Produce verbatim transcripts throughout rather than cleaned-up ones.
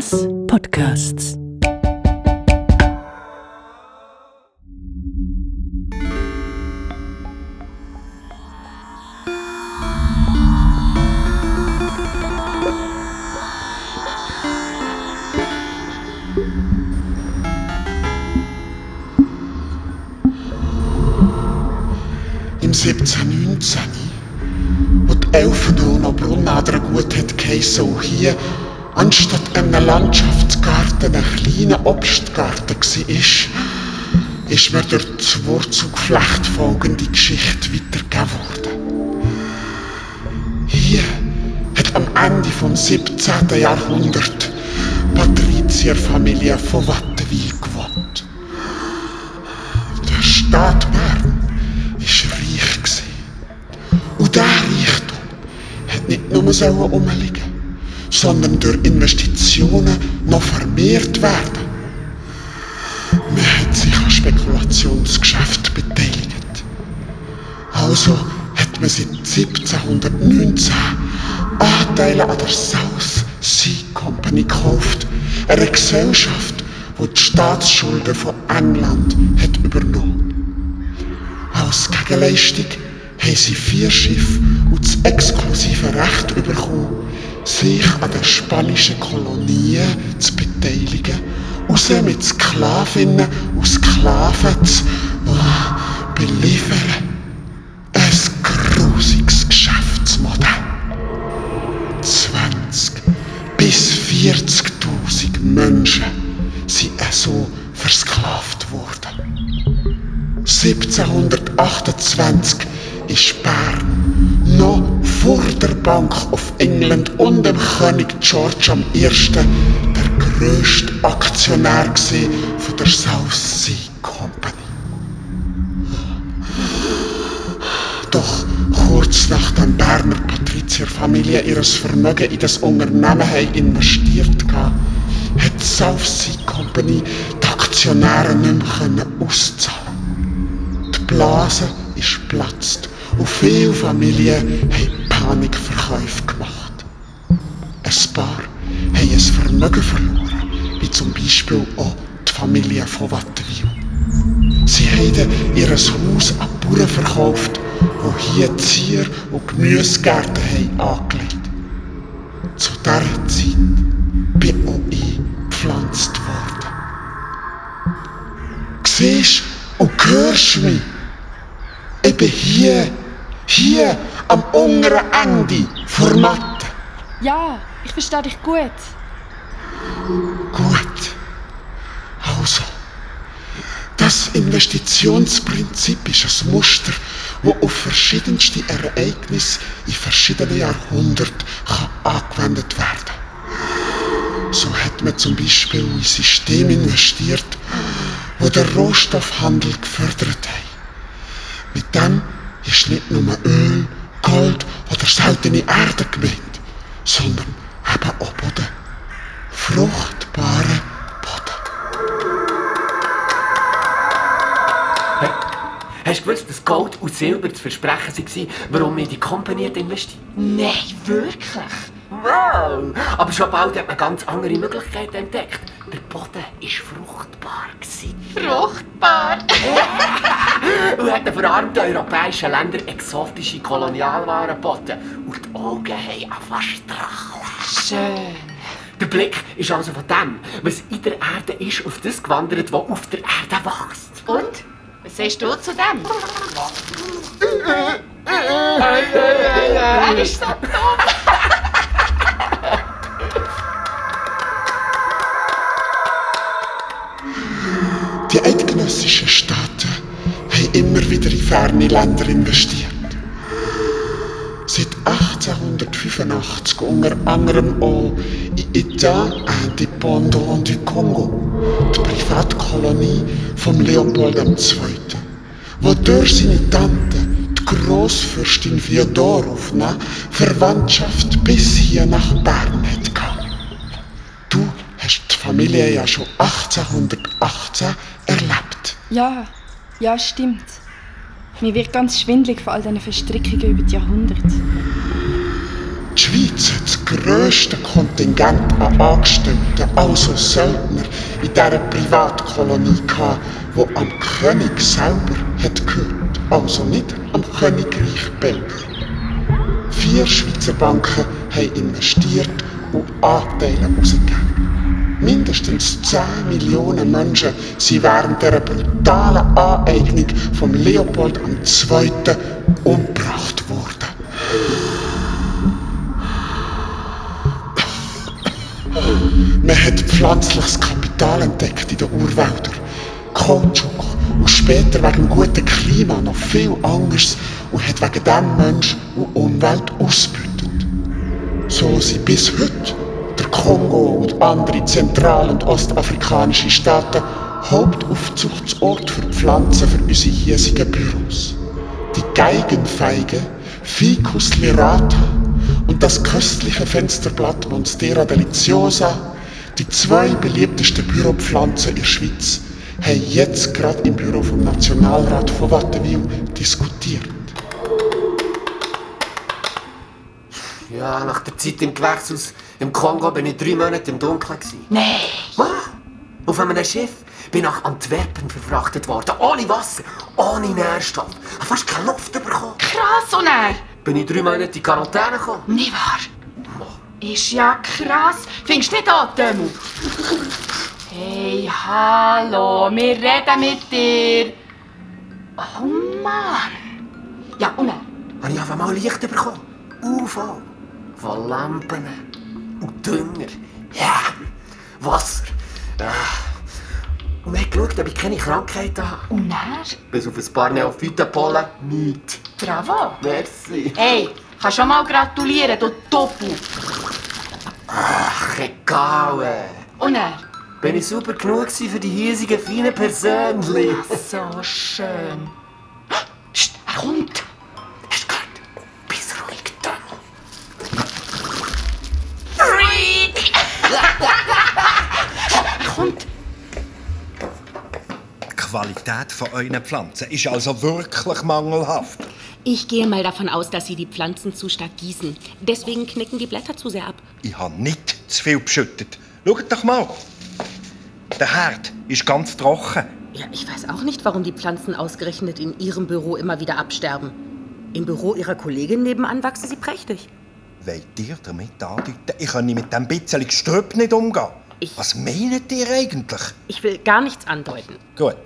Miras Podcasts. Im siebzehnhundertneunzehn, wo die Elfenhuner Brunnadern gut hat geheissen und hier anstatt einem Landschaftsgarten ein kleiner Obstgarten war, ist mir durch das Wurzelgeflecht folgende Geschichte weitergegeben worden. Hier hat am Ende des siebzehnten. Jahrhunderts die Patrizierfamilie von Wattenwil gewohnt. Der Staat Bern war reich. Und dieser Reichtum hat nicht nur herumliegen, sondern durch Investitionen noch vermehrt werden. Man hat sich an Spekulationsgeschäften beteiligt. Also hat man seit siebzehnhundertneunzehn Anteile an der South Sea Company gekauft, eine Gesellschaft, die die Staatsschulden von England hat übernommen. Als Gegenleistung haben sie vier Schiffe und das exklusive Recht bekommen, sich an den spanischen Kolonien zu beteiligen und sie mit Sklavinnen und Sklaven zu beliefern. Ein grusiges Geschäftsmodell. zwanzig bis vierzigtausend Menschen sind also versklavt worden. siebzehnhundertachtundzwanzig ist Bern noch vor der Bank of England und dem König George der Erste der grösste Aktionär von der South Sea Company. Doch kurz nachdem Berner Patrizierfamilie ihr Vermögen in das Unternehmen investiert hatte, hat die South Sea Company die Aktionäre nicht mehr auszahlen. Die Blase ist geplatzt und viele Familien haben Panikverkäufe gemacht. Ein paar haben ein Vermögen verloren, wie zum Beispiel auch die Familie von Wattenwil. Sie haben ihr Haus an Bauern verkauft, wo hier Zier- und Gemüsegärten haben angelegt. Zu dieser Zeit bin auch ich gepflanzt worden. Siehst und hörst mich? Ich bin hier, hier am unteren Ende vor Mathe. Ja, ich verstehe dich gut. Gut. Also, das Investitionsprinzip ist ein Muster, das auf verschiedenste Ereignisse in verschiedenen Jahrhunderten angewendet werden kann. So hat man zum Beispiel in Systeme investiert, die den Rohstoffhandel gefördert haben. Mit dem ist nicht nur Öl, Gold oder seltene Erde gemeint, sondern eben auch Boden. Fruchtbaren Boden. Hast du gewusst, dass Gold und Silber das Versprechen waren, warum wir in die Company investiert haben? Nein, wirklich? Wow! Aber schon bald hat man ganz andere Möglichkeiten entdeckt. Der Boden war fruchtbar. Fruchtbar? Und hat den verarmten europäischen Ländern exotische Kolonialwaren geboten. Und die Augen haben einfach strahlen. Schön. Der Blick ist also von dem, was in der Erde ist, auf das gewandert, was auf der Erde wächst. Und? Was sagst du zu dem? Er ist so dumm! Die eidgenössischen Staaten haben immer wieder in ferne Länder investiert. Seit achtzehnhundertfünfundachtzig unter anderem auch in Etat Indépendant du Congo, die Privatkolonie von Leopold der Zweite, wo durch seine Tante, die Grossfürstin Fiodorovna, Verwandtschaft bis hier nach Bern hat gehabt. Du hast die Familie ja schon achtzehnhundertachtzehn erlebt. Ja, ja stimmt. Mir wird ganz schwindlig von all diesen Verstrickungen über die Jahrhunderte. Die Schweiz hat das grössten Kontingent an Angestellten, also Söldner, in dieser Privatkolonie gehabt, die am König selber hat gehört, also nicht am Königreich Belgien. Vier Schweizer Banken haben investiert und Anteile ausgegeben. Mindestens zehn Millionen Menschen sind während dieser brutalen Aneignung von Leopold der Zweite umgebracht worden. Man hat pflanzliches Kapital entdeckt in den Urwäldern, Kautschuk und später wegen gutem Klima noch viel anderes und hat wegen dem Mensch und Umwelt ausgebeutet. So sind bis heute der Kongo und andere zentral- und ostafrikanische Staaten Hauptaufzuchtsort für Pflanzen für unsere hiesigen Büros. Die Geigenfeige, Ficus lyrata, und das köstliche Fensterblatt Monstera deliciosa, die zwei beliebtesten Büropflanzen in der Schweiz, haben jetzt gerade im Büro vom Nationalrat von Wattenwil diskutiert. Ja, nach der Zeit im Gewächshaus im Kongo bin ich drei Monate im Dunkeln. Nein! Was? Auf einem Schiff bin ich nach Antwerpen verfrachtet worden, ohne Wasser, ohne Nährstoff. Ich habe fast keine Luft bekommen. Krass, oh nein! Bin ich drei Monate in Quarantäne gekommen? Nicht wahr? Ist ja krass. Findest du nicht an, Dömmel? Hey, hallo, wir reden mit dir. Oh Mann. Ja, und dann? Habe ich einfach mal Licht bekommen. U V. Von Lampen. Und Dünger. Ja. Yeah. Wasser. Ja. Und ich habe geschaut, ob ich keine Krankheit habe. Und dann? Bis auf ein paar Neophytenpollen. Nichts. Bravo! Merci! Hey, kannst schon mal gratulieren, du Doppel! Ach, egal! Ey. Und er? Bin ich super genug für die hiesigen feinen Persönchen? So schön! Psst, er kommt! Hast du gehört? Bist ruhig, Dömmel! Freak! Er kommt! Die Qualität von euren Pflanzen ist also wirklich mangelhaft. Ich gehe mal davon aus, dass Sie die Pflanzen zu stark gießen. Deswegen knicken die Blätter zu sehr ab. Ich habe nicht zu viel beschüttet. Schaut doch mal. Der Herd ist ganz trocken. Ja, ich weiß auch nicht, warum die Pflanzen ausgerechnet in Ihrem Büro immer wieder absterben. Im Büro Ihrer Kollegin nebenan wachsen sie prächtig. Wollt ihr damit andeuten, ich kann mit diesem bisschen Gestrüpp nicht umgehen? Ich Was meint ihr eigentlich? Ich will gar nichts andeuten. Gut.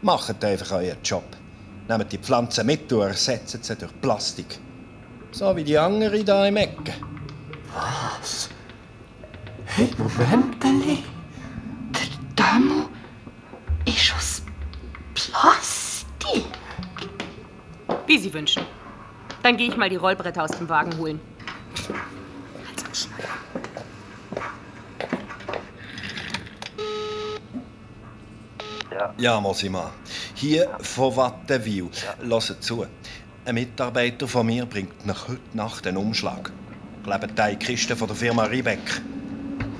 Macht einfach euren Job. Nehmt die Pflanzen mit und ersetzt sie durch Plastik. So wie die andere hier im Ecken. Was? Hey, Moment, Billy. Der Damo ist aus Plastik. Wie Sie wünschen. Dann gehe ich mal die Rollbretter aus dem Wagen holen. Halt's am Schneider. Ja, ja Mosima. Hier von Wattenwil. Ja. Hört zu. Ein Mitarbeiter von mir bringt nach heute Nacht einen Umschlag. Kleben drei Kisten von der Firma Riebeck.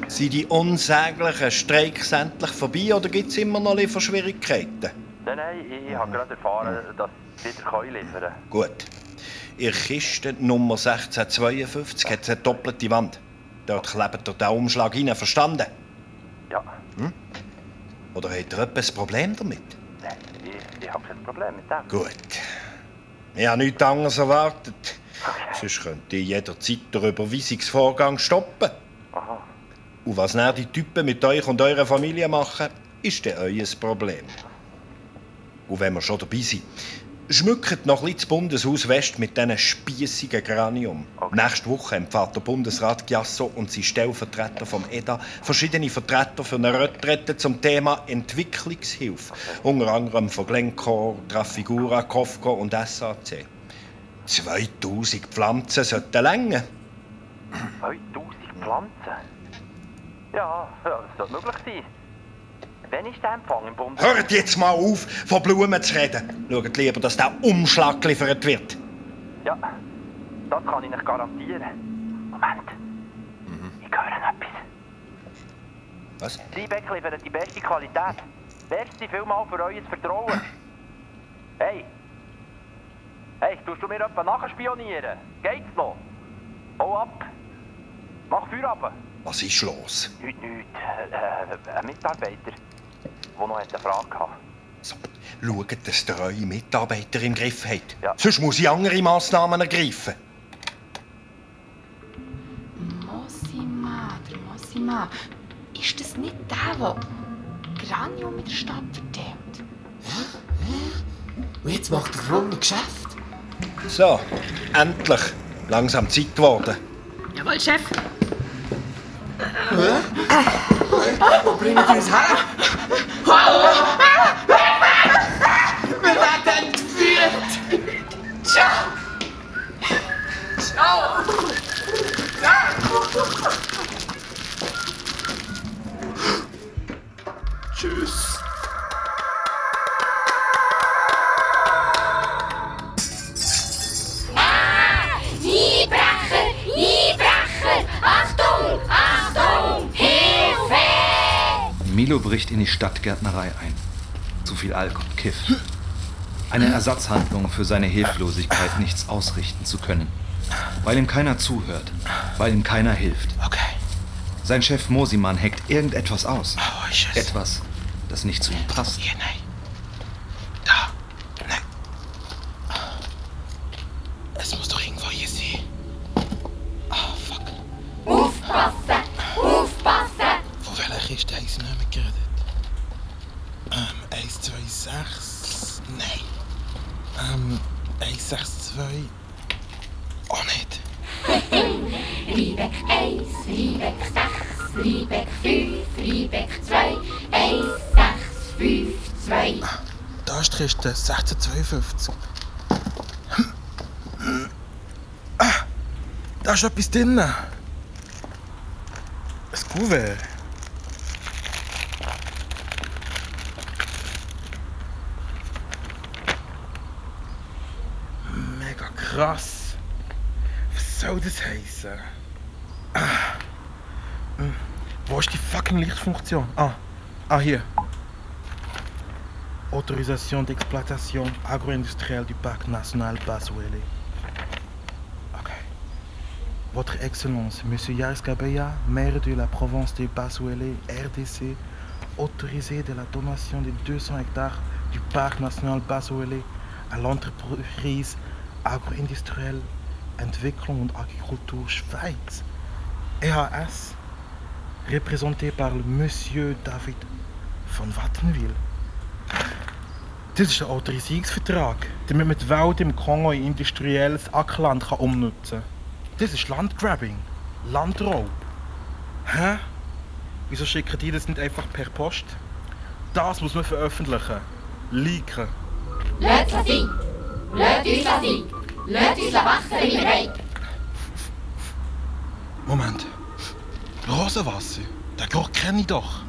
Sind die unsäglichen Streiks endlich vorbei oder gibt es immer noch Lieferschwierigkeiten? Nein, nein, ich, ich habe gerade erfahren, dass sie wieder liefern können. Gut. In Kiste Nummer sechzehn zweiundfünfzig hat es eine doppelte Wand. Dort klebt ihr den Umschlag rein, verstanden? Ja. Hm? Oder habt ihr etwas Problem damit? Nein, ich, ich habe kein Problem mit dem. Gut. Ich habe nichts anderes erwartet. Okay. Sonst könnte ich jederzeit den Überweisungsvorgang stoppen. Aha. Und was dann die Typen mit euch und eurer Familie machen, ist dann euer Problem. Und wenn wir schon dabei sind, schmückt noch ein bisschen das Bundeshaus West mit diesen spießigen Granium. Okay. Nächste Woche empfängt der Bundesrat Giasso und sein Stellvertreter vom E D A verschiedene Vertreter für eine Retrette zum Thema Entwicklungshilfe. Okay. Unter anderem von Glencore, Trafigura, Kofco und S A C. zweitausend Pflanzen sollten länger. zweitausend Pflanzen? Ja, das sollte möglich sein. Wann ist der Empfang im Bund? Hört jetzt mal auf, von Blumen zu reden. Schaut lieber, dass der Umschlag geliefert wird. Ja, das kann ich nicht garantieren. Moment. Mhm. Ich höre etwas. Was? Riebeck liefert die beste Qualität. Merci vielmals für euer Vertrauen. Hey. Hey, tust du mir etwa nachspionieren? Geht's noch? Hau ab. Mach Feierabend. Was ist los? Nichts, nichts. Äh, ein Mitarbeiter, der noch eine Frage hatte. So, schaut, dass der eure Mitarbeiter im Griff hat. Ja. Sonst muss ich andere Massnahmen ergreifen. Mossima, der Mossima. Ist das nicht der, der Granium in der Stadt verteilt? Und jetzt macht er ein Geschäft. So, endlich. Langsam Zeit geworden. Jawohl, Chef. Wo bringt ihr uns her? Wir werden entführt! Ciao! Ciao! Tschüss! Milo bricht in die Stadtgärtnerei ein. Zu viel Alk und Kiff. Eine Ersatzhandlung für seine Hilflosigkeit, nichts ausrichten zu können. Weil ihm keiner zuhört. Weil ihm keiner hilft. Okay. Sein Chef Mosiman hackt irgendetwas aus. Oh, ich Etwas, das nicht zu ihm passt. Hier, nein. Da. Nein. Es muss doch irgendwo hier sein. Oh, fuck. Aufpassen! Aufpassen! Von welcher Kiste haben sie nicht mehr geredet? Ähm, eins zwei sechs... Nein. Ähm, eins sechs zwei... Auch nicht. Riebeck eins, Riebeck sechs, Riebeck fünf, Riebeck zwei, eins sechs fünf zwei. Da ist die Kiste sechzehn zweiundfünfzig. Da ist etwas drin. Ein Kuvert. Mega krass. Was soll das heissen? Ah. Hm. Wo ist die fucking Lichtfunktion? Ah, ah hier. Autorisation d'exploitation agroindustrielle du Parc National Bassoélé. Votre Excellence, Monsieur Jaros Kabeya, maire de la province de Bassoélé, R D C, autorisé de la donation de deux cents hectares du Parc national Bassoélé à l'entreprise agro-industrielle Entwicklung und Agrarwirtschaft Schweiz, E H S, représenté par le Monsieur David von Wattenwil. Das ist ein Autorisierungsvertrag, damit man die Welt im Kongo in industrielles Ackerland umnutzen kann. Das ist Landgrabbing. Landraub. Hä? Wieso schicken die das nicht einfach per Post? Das muss man veröffentlichen. Leaken. Lass es sein. Lass uns das sein. Lass uns Wasser in den Weg. Moment. Rosenwasser? Den Geruch kenne ich doch.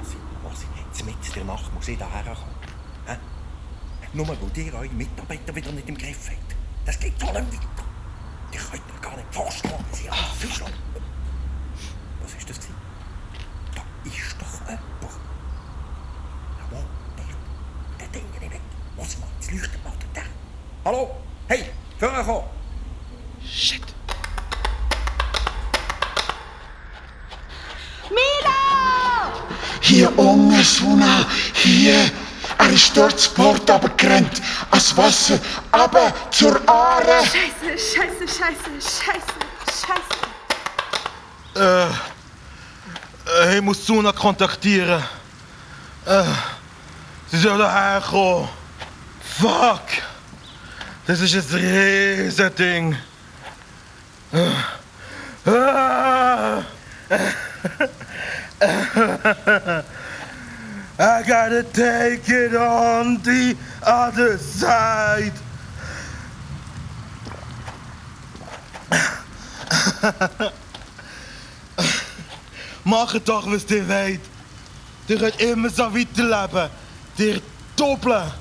Mossi, Mossi, jetzt mitten in der Nacht muss ich da herkommen. Hä? Nur weil ihr eure Mitarbeiter wieder nicht im Griff habt. Das geht so lang weiter. Die könnt mir gar nicht vorstellen, dass ich alles oh, Fisch. Was ist das gewesen? Da ist doch jemand. Jawohl, der. Der Ding nicht weg. Muss mal ins Leuchten machen, der. Hallo? Hey, vorher. Shit. Milo! Hier unten, Suna. Hier. Er ist dort das Port runtergerannt, ans Wasser, runter zur Aare. Scheiße, Scheiße, Scheiße, Scheiße, Scheiße. Äh, ich muss Suna kontaktieren. Äh, sie soll hierher kommen. Fuck. Das ist ein riesen Ding. Äh, äh, äh, I gotta take it on the other side. Macht doch, was ihr wollt. Ihr könnt immer so weiterleben. Ihr doppelt.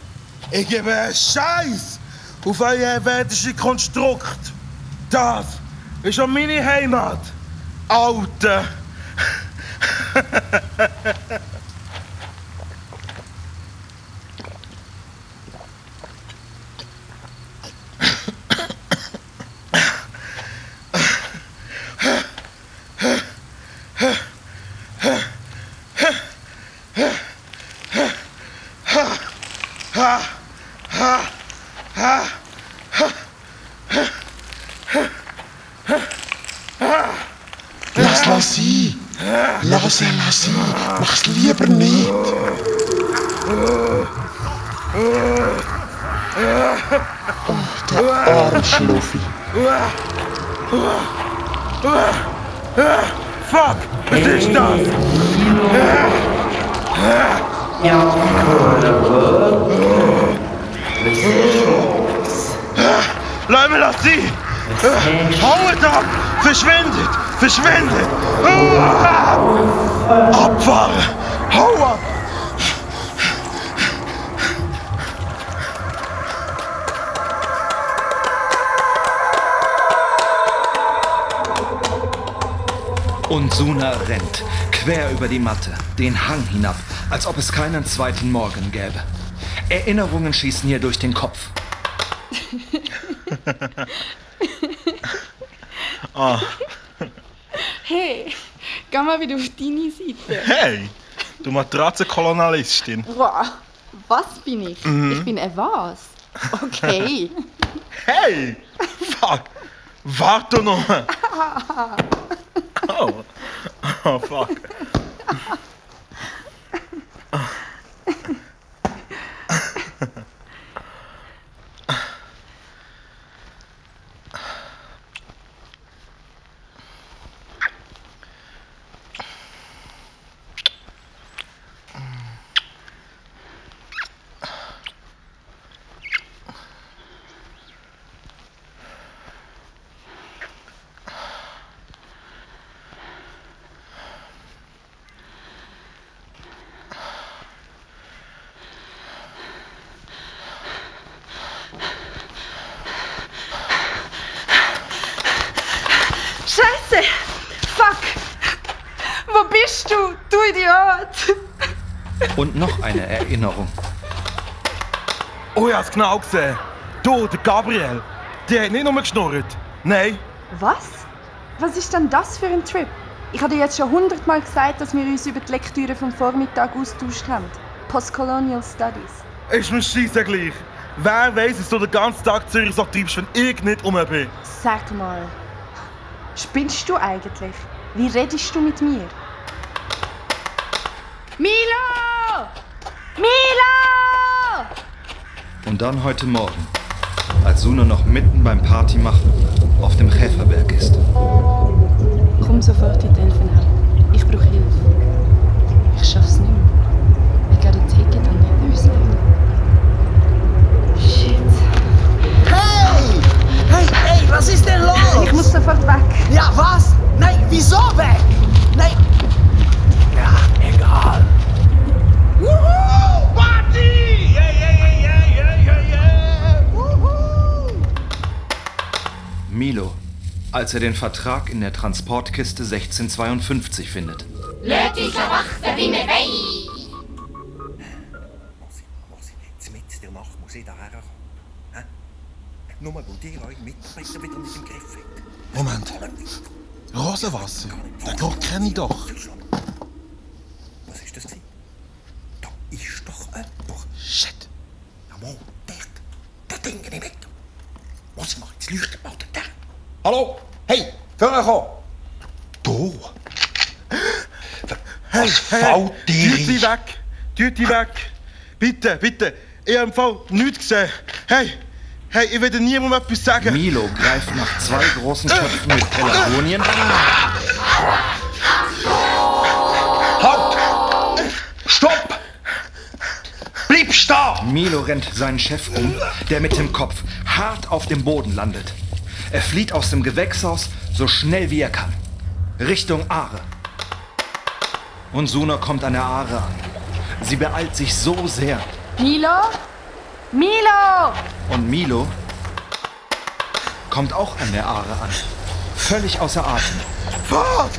Ich gebe einen Scheiß auf euer eventisches Konstrukt. Das ist auch meine Heimat. Alter. es sein. Lass ihn sein. Mach's lieber nicht. Oh, der arme Schluffi. Fuck, was ist das? Ja, Leute, lasst sie! Hauet ab! Verschwindet! Verschwindet! Abfahren! Hau ab! Und Suna rennt, quer über die Matte, den Hang hinab, als ob es keinen zweiten Morgen gäbe. Erinnerungen schießen ihr durch den Kopf. Oh. Hey, geh mal wieder auf deine Seite. Hey, du Matratzenkolonialistin. Wow, was bin ich? Mhm. Ich bin ein was? Okay. Hey, fuck, warte noch. Oh. Oh, fuck. Und noch eine Erinnerung. Oh, ich hab's genau gesehen. Du, der Gabriel, die hat nicht nur geschnurrt. Nein. Was? Was ist denn das für ein Trip? Ich habe dir jetzt schon hundertmal gesagt, dass wir uns über die Lektüre vom Vormittag austauscht haben. Postcolonial Studies. Ist mir scheisse gleich. Wer weiss, dass du den ganzen Tag Zürich so treibst, wenn ich nicht rum bin? Sag mal, spinnst du eigentlich? Wie redest du mit mir? Milo! Milo! Und dann heute Morgen, als Suna noch mitten beim Partymachen auf dem Käferberg ist. Komm sofort in die Elfen her. Ich brauche Hilfe. Ich schaff's nicht mehr. Ich gebe ein Ticket an die Hüse. Shit. Hey! Hey, hey, was ist denn los? Ich muss sofort weg. Ja, was? Nein, wieso weg? Nein. Wuhu! Party! Yeah, yeah, yeah, yeah, yeah, yeah, yeah! Wuhu! Milo, als er den Vertrag in der Transportkiste sechzehn zweiundfünfzig findet. Lass uns erwachen, wie wir wollen! Mosi, Mosi, jetzt mitten in der Nacht muss ich da herkommen. Hä? Nur weil die euch Mitarbeiter wieder nicht im Griff hat. Moment! Rosenwasser? Den Gott kenne ich doch! Was ist das? Ist doch jemand. Shit. Jawohl, der. Der Ding nicht weg. Was mach ich? Jetzt leuchtet mal der Ding. Hallo? Hey, vorher du. Hey, was hey, fällt hey. dir? Tut die weg. Tut die weg. Bitte, bitte. Ich habe im Fall nichts gesehen. Hey, hey, ich werde niemandem etwas sagen. Milo greift nach zwei großen Töpfen mit Pelargonien. Halt! Stopp! Bleib stark! Milo rennt seinen Chef um, der mit dem Kopf hart auf dem Boden landet. Er flieht aus dem Gewächshaus so schnell wie er kann. Richtung Aare. Und Suna kommt an der Aare an. Sie beeilt sich so sehr. Milo? Milo! Und Milo kommt auch an der Aare an. Völlig außer Atem. Fuck!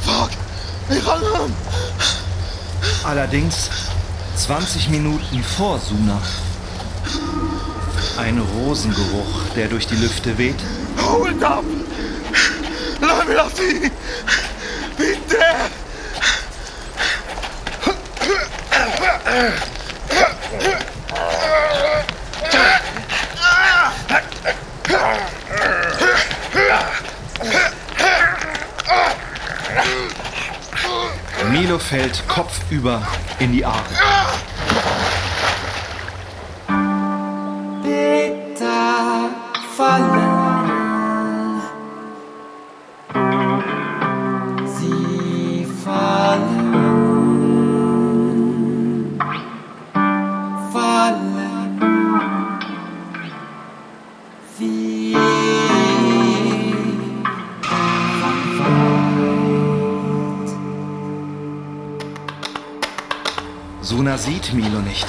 Fuck! Ich kann ihn! Allerdings zwanzig Minuten vor Suna. Ein Rosengeruch, der durch die Lüfte weht. Holt ab! Lass mich auf sie! Bitte! fällt kopfüber in die Aare. Bitter fallen, sie fallen, fallen, wie vom Wald. Suna sieht Milo nicht.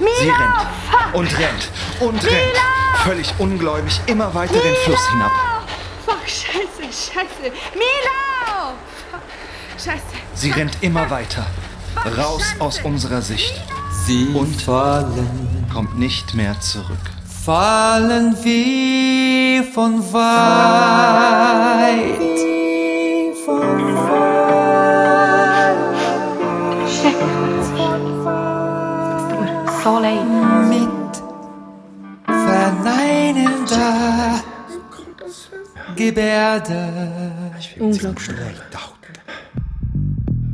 Milo, sie rennt fuck. und rennt und Milo. rennt, völlig ungläubig, immer weiter Milo. den Fluss hinab. Fuck, scheiße, scheiße, Milo! Fuck, scheiße. Sie fuck, rennt fuck, immer weiter, fuck, raus scheiße. aus unserer Sicht. Sie und fallen, kommt nicht mehr zurück. Fallen wie von weit. Wie von weit. So mit verneinender Gebärde. Unglaublich.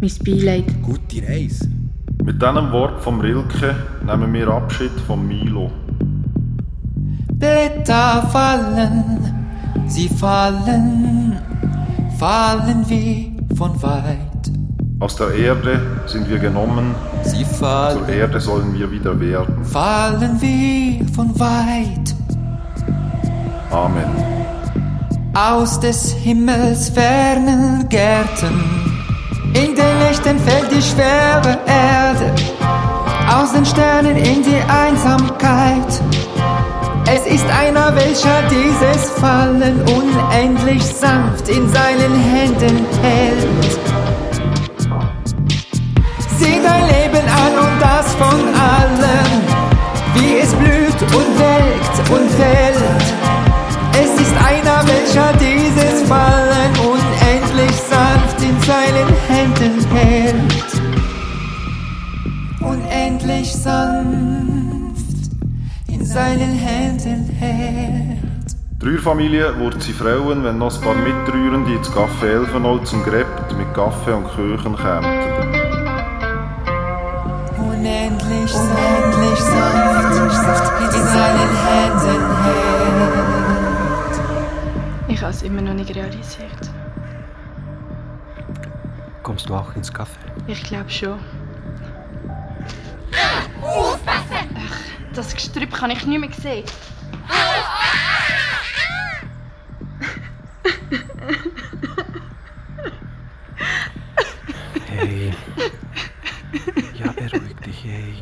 Mein Beileid. Gute Reise. Mit diesem Wort vom Rilke nehmen wir Abschied von Milo. Blätter fallen, sie fallen, fallen wie von weit. Aus der Erde sind wir genommen, sie fallen. Zur Erde sollen wir wieder werden. Fallen wir von weit. Amen. Aus des Himmels fernen Gärten, in den Lichten fällt die schwere Erde, aus den Sternen in die Einsamkeit. Es ist einer, welcher dieses Fallen unendlich sanft in seinen Händen hält. Sieh dein Leben an und das von allen, wie es blüht und welkt und fällt. Es ist einer, welcher dieses Fallen unendlich sanft in seinen Händen hält. Unendlich sanft in seinen Händen hält. Die Rührfamilie wurden sie Frauen, wenn noch ein paar Mitrührende ins Café Elfenol zum Gräbt mit Kaffee und Küchen kämen. Unendlich sanft in seinen Händen hält. Ich habe es immer noch nicht realisiert. Kommst du auch ins Kaffee? Ich glaube schon. Aufpassen! Ach, das Gestrüpp kann ich nicht mehr sehen. Hey. Ja, beruhig dich, hey.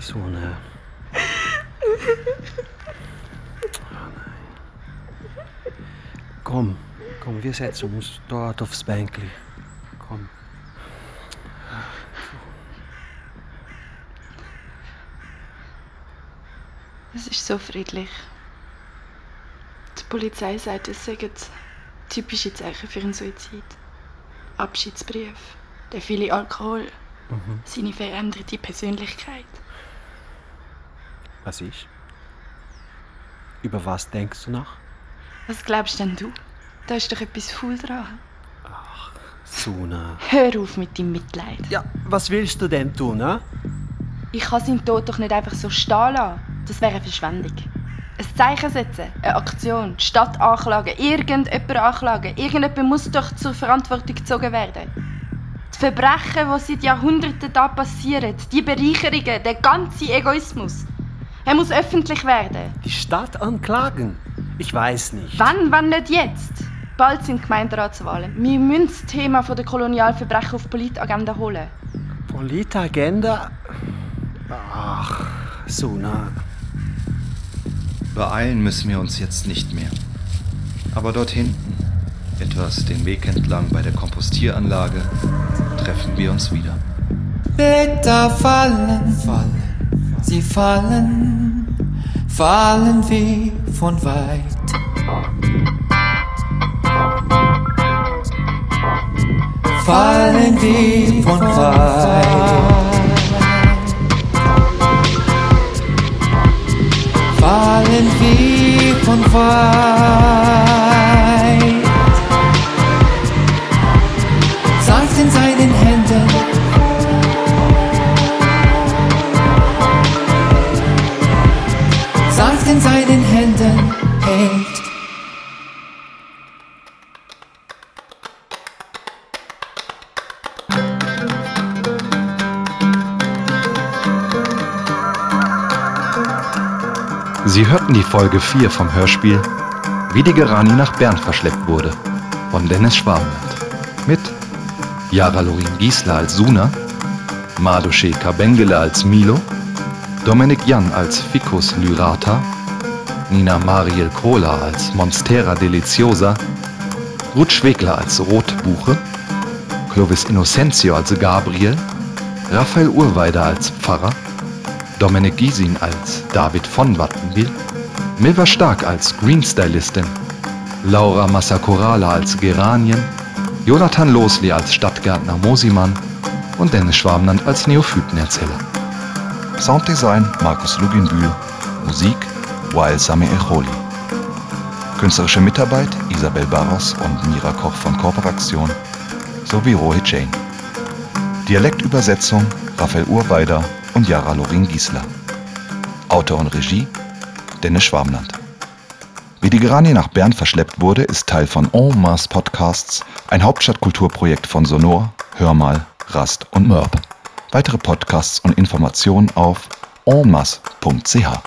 So eine... Oh nein. Komm, komm, wir setzen uns dort aufs Bänkli. Komm. Es ist so friedlich. Die Polizei sagt, es sei typische Zeichen für einen Suizid. Abschiedsbrief. Der viele Alkohol, mhm. seine veränderte Persönlichkeit. Was ist? Über was denkst du nach? Was glaubst denn du? Da ist doch etwas faul dran. Ach, Suna. Hör auf mit deinem Mitleid. Ja, was willst du denn tun, ne? Ich kann seinen Tod doch nicht einfach so stehen lassen. Das wäre eine Verschwendung. Ein Zeichen setzen, eine Aktion, die Stadt anklagen, irgendjemand anklagen. Irgendjemand muss doch zur Verantwortung gezogen werden. Die Verbrechen, die seit Jahrhunderten da passieren, die Bereicherungen, der ganze Egoismus. Er muss öffentlich werden. Die Stadt anklagen? Ich weiß nicht. Wann, wenn nicht jetzt? Bald sind Gemeinderatswahlen. Wir müssen das Thema der Kolonialverbrechen auf die Politagenda holen. Politagenda? Ach, Suna. Beeilen müssen wir uns jetzt nicht mehr. Aber dort hinten, etwas den Weg entlang bei der Kompostieranlage, treffen wir uns wieder. Blätter fallen, fallen, sie fallen, fallen wie von weit. Fallen wie von weit. Fallen wie von weit. Sie hörten die Folge vier vom Hörspiel Wie die Guarani nach Bern verschleppt wurde von Dennis Schwabland mit Yara Lorin Giesler als Suna, Madoshé Kabengele als Milo, Dominik Jan als Ficus lyrata, Nina Mariel Kola als Monstera deliciosa, Ruth Schwegler als Rotbuche, Clovis Innocencio als Gabriel, Raphael Urweider als Pfarrer, Dominik Giesin als David von Wattenwil, Milva Stark als Greenstylistin, Laura Massakorala als Geranien, Jonathan Losli als Stadtgärtner Mosimann und Dennis Schwabland als Neophytenerzähler. Sounddesign Markus Luginbühl, Musik Wael Sami Echoli. Künstlerische Mitarbeit Isabel Barros und Mira Koch von Corporation sowie Roy Jane. Dialektübersetzung Raphael Urweider und Yara Lorin Giesler. Autor und Regie Dennis Schwabland. Wie die Guarani nach Bern verschleppt wurde, ist Teil von En Masse Podcasts, ein Hauptstadtkulturprojekt von Sonor, Hörmal, Rast und Mörb. Weitere Podcasts und Informationen auf en masse punkt c h.